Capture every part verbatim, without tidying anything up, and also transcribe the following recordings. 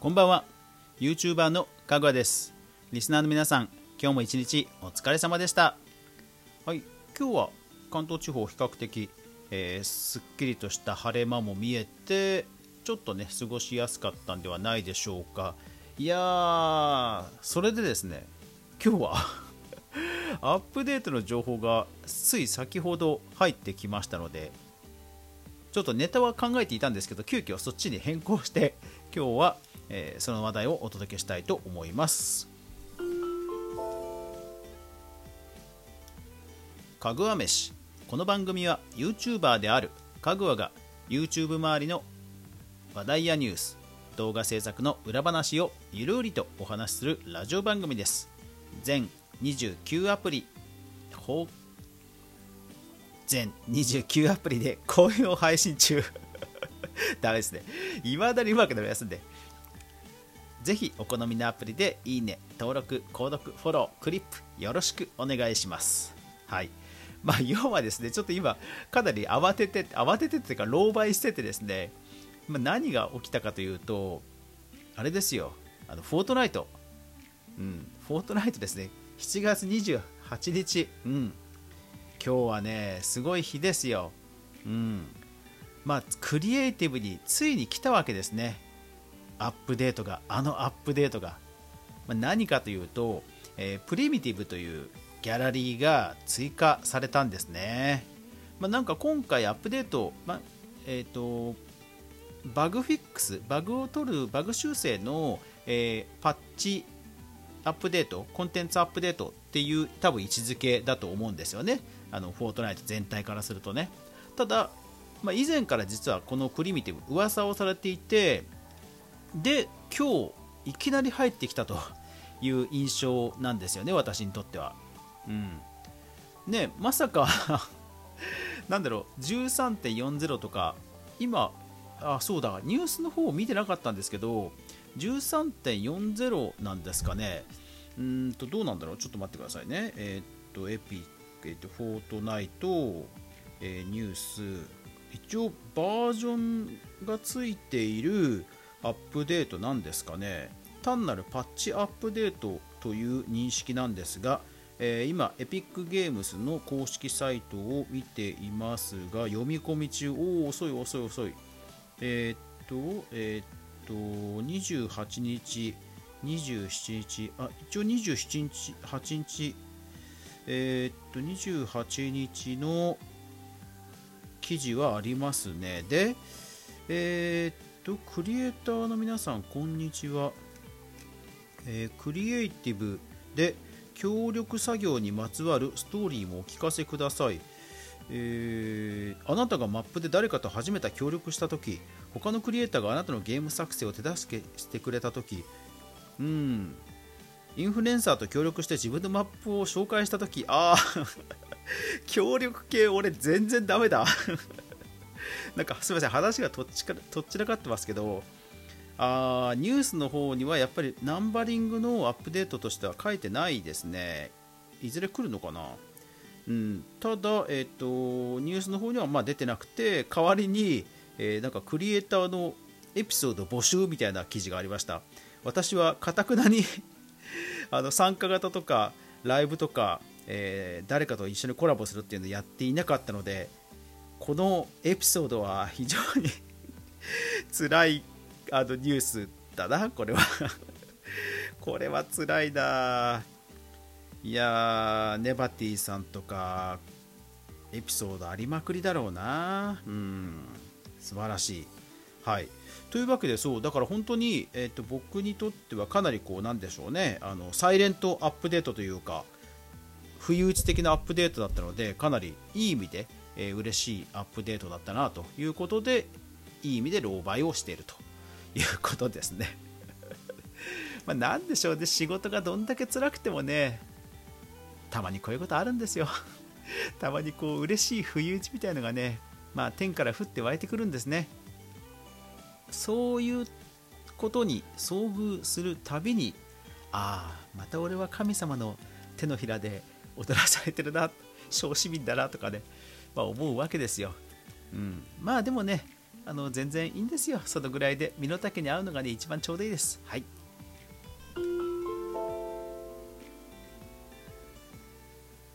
こんばんは、YouTuber のかぐわです。リスナーの皆さん、今日も一日お疲れ様でした。はい、今日は関東地方比較的、えー、すっきりとした晴れ間も見えて、ちょっとね、過ごしやすかったんではないでしょうか。いやー、それでですね、今日はアップデートの情報がつい先ほど入ってきましたので、ちょっとネタは考えていたんですけど、急遽そっちに変更して、今日はえー、その話題をお届けしたいと思います。かぐわ飯。この番組は YouTuber であるかぐわが YouTube 周りの話題やニュース、動画制作の裏話をゆるりとお話しするラジオ番組です。全29アプリ、ほ全29アプリで好評配信中。ダメですね。いまだにうまくなりますんで。ぜひお好みのアプリでいいね、登録、購読、フォロー、クリップよろしくお願いします。はい。まあ要はですね、ちょっと今かなり慌てて、慌ててというか、狼狽しててですね、まあ、何が起きたかというと、あれですよ、あのフォートナイト、うん、フォートナイトですね、しちがつにじゅうはちにち、うん、今日はね、すごい日ですよ。うん。まあクリエイティブについに来たわけですね。アップデートが、あのアップデートが、まあ、何かというと、えー、プリミティブというギャラリーが追加されたんですね。まあ、なんか今回アップデート、まあえー、とバグフィックス、バグを取るバグ修正の、えー、パッチアップデート、コンテンツアップデートっていう多分位置づけだと思うんですよね。あのフォートナイト全体からするとね。ただ、まあ、以前から実はこのプリミティブ噂をされていて、で今日いきなり入ってきたという印象なんですよね、私にとっては。うんね、まさかなんだろう じゅうさんてんよんゼロ とか、今あそうだニュースの方を見てなかったんですけど じゅうさんてんよんゼロ なんですかね。うーんとどうなんだろう、ちょっと待ってくださいね。えー、っとエピック、えー、っとフォートナイト、えー、ニュース、一応バージョンがついているアップデートなんですかね。単なるパッチアップデートという認識なんですが、えー、今エピックゲームズの公式サイトを見ていますが、読み込み中、おお遅い遅い遅い。えー、っとえー、っとにじゅうはちにち、にじゅうしちにち、あ一応にじゅうしちにち、はちにち、えー、っとにじゅうはちにちの記事はありますね。で、えー。クリエイターの皆さんこんにちは、えー、クリエイティブで協力作業にまつわるストーリーもお聞かせください、えー、あなたがマップで誰かと初めて協力したとき、他のクリエイターがあなたのゲーム作成を手助けしてくれたとき、うん、インフルエンサーと協力して自分のマップを紹介したとき、あー協力系俺全然ダメだなんかすみません、話がとっちか、とっちらかってますけど、あニュースの方にはやっぱりナンバリングのアップデートとしては書いてないですね。いずれ来るのかな、うん、ただ、えーと、ニュースの方にはまあ出てなくて、代わりに、えー、なんかクリエイターのエピソード募集みたいな記事がありました。私はかたくなにあの参加型とかライブとか、えー、誰かと一緒にコラボするっていうのをやっていなかったので、このエピソードは非常に辛いあのニュースだな、これはこれは辛いな。いやー、ネバティさんとかエピソードありまくりだろうな。うん、素晴らしい。はい、というわけで、そうだから本当に、えー、と僕にとってはかなりこうなんでしょうね、あのサイレントアップデートというか、不意打ち的なアップデートだったので、かなりいい意味でえー、嬉しいアップデートだったなということで、いい意味で狼狽をしているということですねまあなんでしょうね、仕事がどんだけ辛くてもね、たまにこういうことあるんですよたまにこう嬉しい不意打ちみたいのがね、まあ、天から降って湧いてくるんですね。そういうことに遭遇するたびに、ああまた俺は神様の手のひらで踊らされてるな、小市民だなとかね、まあ、思うわけですよ。うん、まあでもね、あの全然いいんですよ。そのぐらいで身の丈に合うのがね一番ちょうどいいです。はい、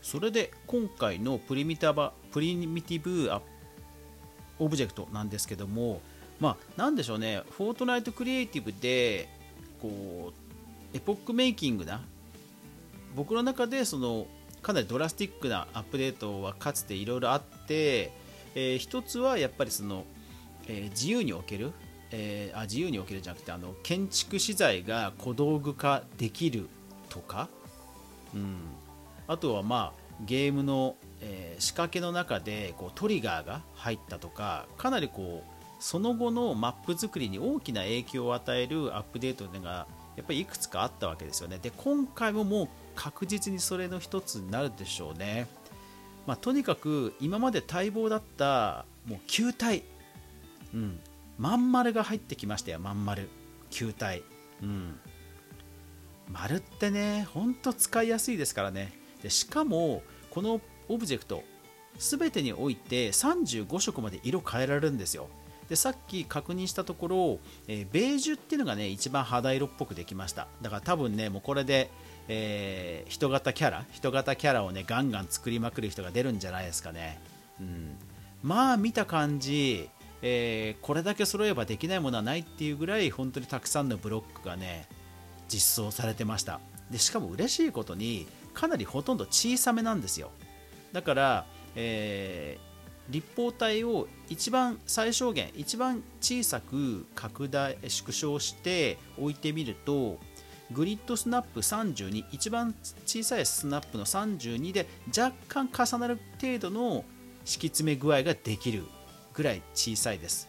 それで今回のプリミティブ、プリミティブオブジェクトなんですけども、まあなんでしょうね、フォートナイトクリエイティブでこうエポックメイキングな、僕の中でそのかなりドラスティックなアップデートはかつていろいろあって、えー、一つはやっぱりその、えー、自由に置ける、えー、あ自由に置けるじゃなくてあの建築資材が小道具化できるとか、うん、あとはまあゲームの、えー、仕掛けの中でこうトリガーが入ったとか、かなりこうその後のマップ作りに大きな影響を与えるアップデートがやっぱりいくつかあったわけですよね。で今回ももう確実にそれの一つになるでしょうね。まあ、とにかく今まで待望だったもう球体、うん、まん丸が入ってきましたよ。まん丸球体、うん、丸ってねほんと使いやすいですからね。でしかもこのオブジェクト全てにおいてさんじゅうごしょくまで色変えられるんですよ。でさっき確認したところ、えー、ベージュっていうのがね一番肌色っぽくできました。だから多分ねもうこれで、えー、人型キャラ人型キャラをねガンガン作りまくる人が出るんじゃないですかね、うん、まあ見た感じ、えー、これだけ揃えばできないものはないっていうぐらい本当にたくさんのブロックがね実装されてました。でしかも嬉しいことにかなりほとんど小さめなんですよ。だから、えー立方体を一番最小限一番小さく拡大縮小して置いてみると、グリッドスナップさんじゅうに、一番小さいスナップのさんじゅうにで若干重なる程度の敷き詰め具合ができるぐらい小さいです。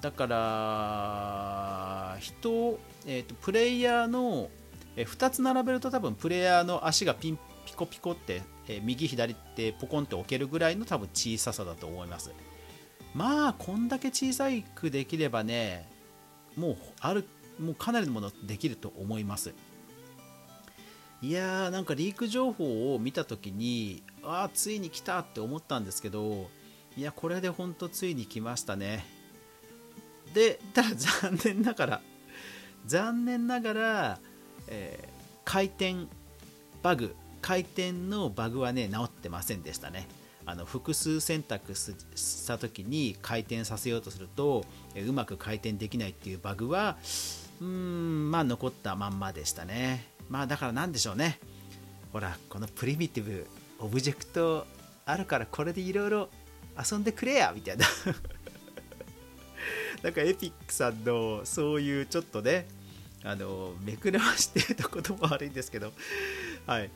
だから人、えーと、プレイヤーの、えー、ふたつ並べると多分プレイヤーの足がピンピコピコって右左ってポコンと置けるぐらいの多分小ささだと思います。まあこんだけ小さくできればねもうあるもうかなりのものできると思います。いやーなんかリーク情報を見た時にああついに来たって思ったんですけど、いやこれでほんとついに来ましたね。でただ残念ながら残念ながら、えー、回転バグ回転のバグはね治ってませんでしたね。あの複数選択した時に回転させようとするとうまく回転できないっていうバグはうーんまあ残ったまんまでしたね。まあだからなんでしょうね、ほらこのプリミティブオブジェクトあるからこれでいろいろ遊んでくれやみたいななんかエピックさんのそういうちょっとねあのめくらましてるとことも悪いんですけどはい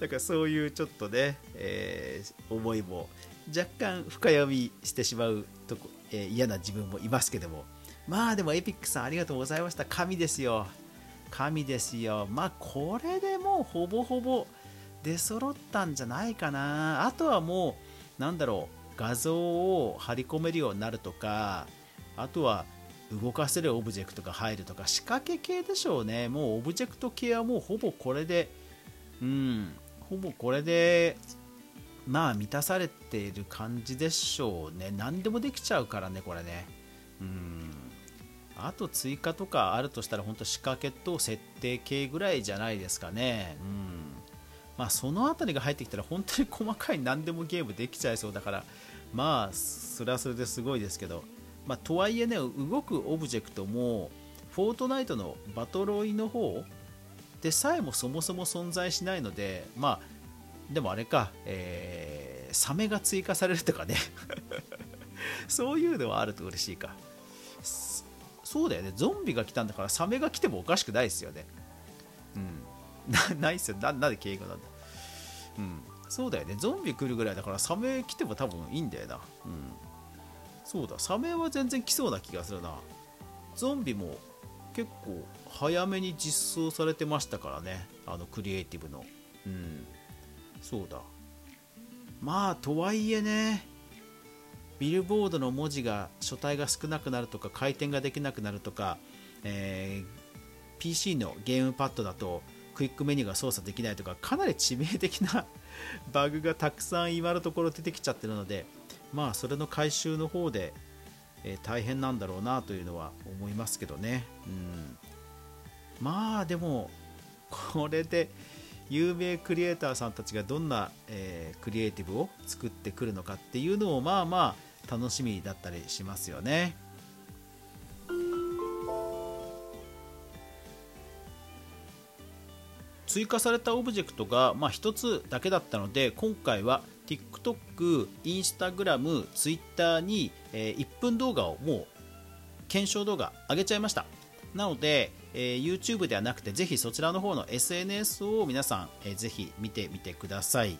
だからそういうちょっとね、えー、思いも若干深読みしてしまうとこ、えー、嫌な自分もいますけども、まあでもエピックさんありがとうございました。神ですよ神ですよ。まあこれでもうほぼほぼ出揃ったんじゃないかな。あとはもうなんだろう画像を貼り込めるようになるとか、あとは動かせるオブジェクトが入るとか仕掛け系でしょうね。もうオブジェクト系はもうほぼこれでうんほぼこれでまあ満たされている感じでしょうね。何でもできちゃうからねこれね。うんあと追加とかあるとしたら本当仕掛けと設定系ぐらいじゃないですかね。うんまあそのあたりが入ってきたら本当に細かい何でもゲームできちゃいそうだから、まあそれはそれですごいですけど、まあとはいえね動くオブジェクトもフォートナイトのバトロイの方でさえもそもそも存在しないので、まあでもあれか、えー、サメが追加されるとかねそういうのはあると嬉しいか。そうだよね、ゾンビが来たんだからサメが来てもおかしくないですよね。うん な, ないっすよ な, なんで敬語なんだ、うん、そうだよね、ゾンビ来るぐらいだからサメ来ても多分いいんだよな、うん、そうだサメは全然来そうな気がするな。ゾンビも結構早めに実装されてましたからね、あのクリエイティブの、うん、そうだ。まあとはいえねビルボードの文字が書体が少なくなるとか回転ができなくなるとか、えー、ピーシー のゲームパッドだとクイックメニューが操作できないとか、かなり致命的なバグがたくさん今のところ出てきちゃってるので、まあそれの回収の方でえー、大変なんだろうなというのは思いますけどね。うん、まあでもこれで有名クリエイターさんたちがどんな、えー、クリエイティブを作ってくるのかっていうのをまあまあ楽しみだったりしますよね。追加されたオブジェクトが、まあ、ひとつだけだったので、今回は TikTok、Instagram、Twitter に、えー、いっぷん動画をもう検証動画上げちゃいました。なので、えー、YouTube ではなくてぜひそちらの方の エスエヌエス を皆さん、えー、ぜひ見てみてください。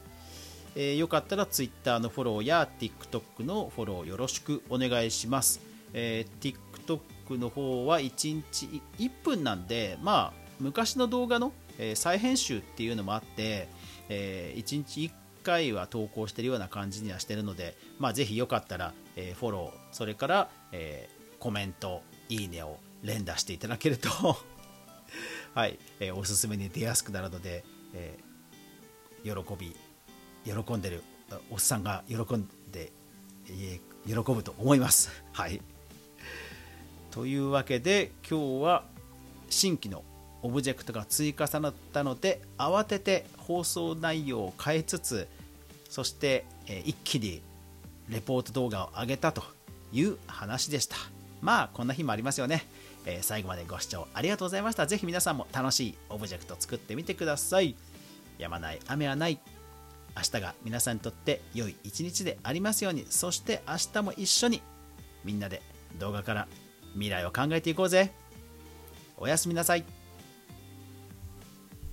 えー、よかったら Twitter のフォローや TikTok のフォローよろしくお願いします。えー、TikTok の方はいちにちいっぷんなんで、まあ昔の動画の再編集っていうのもあって、えー、いちにちいっかいは投稿してるような感じにはしてるので、まあ、ぜひよかったら、えー、フォロー、それから、えー、コメント、いいねを連打していただけると、はい、えー、おすすめに出やすくなるので、えー、喜び、喜んでる、おっさんが喜んで、えー、喜ぶと思います。はい。というわけで、今日は新規のオブジェクトが追加されたので慌てて放送内容を変えつつ、そして一気にレポート動画を上げたという話でした。まあこんな日もありますよね。えー、最後までご視聴ありがとうございました。ぜひ皆さんも楽しいオブジェクト作ってみてください。やまない雨はない。明日が皆さんにとって良い一日でありますように。そして明日も一緒にみんなで動画から未来を考えていこうぜ。おやすみなさい。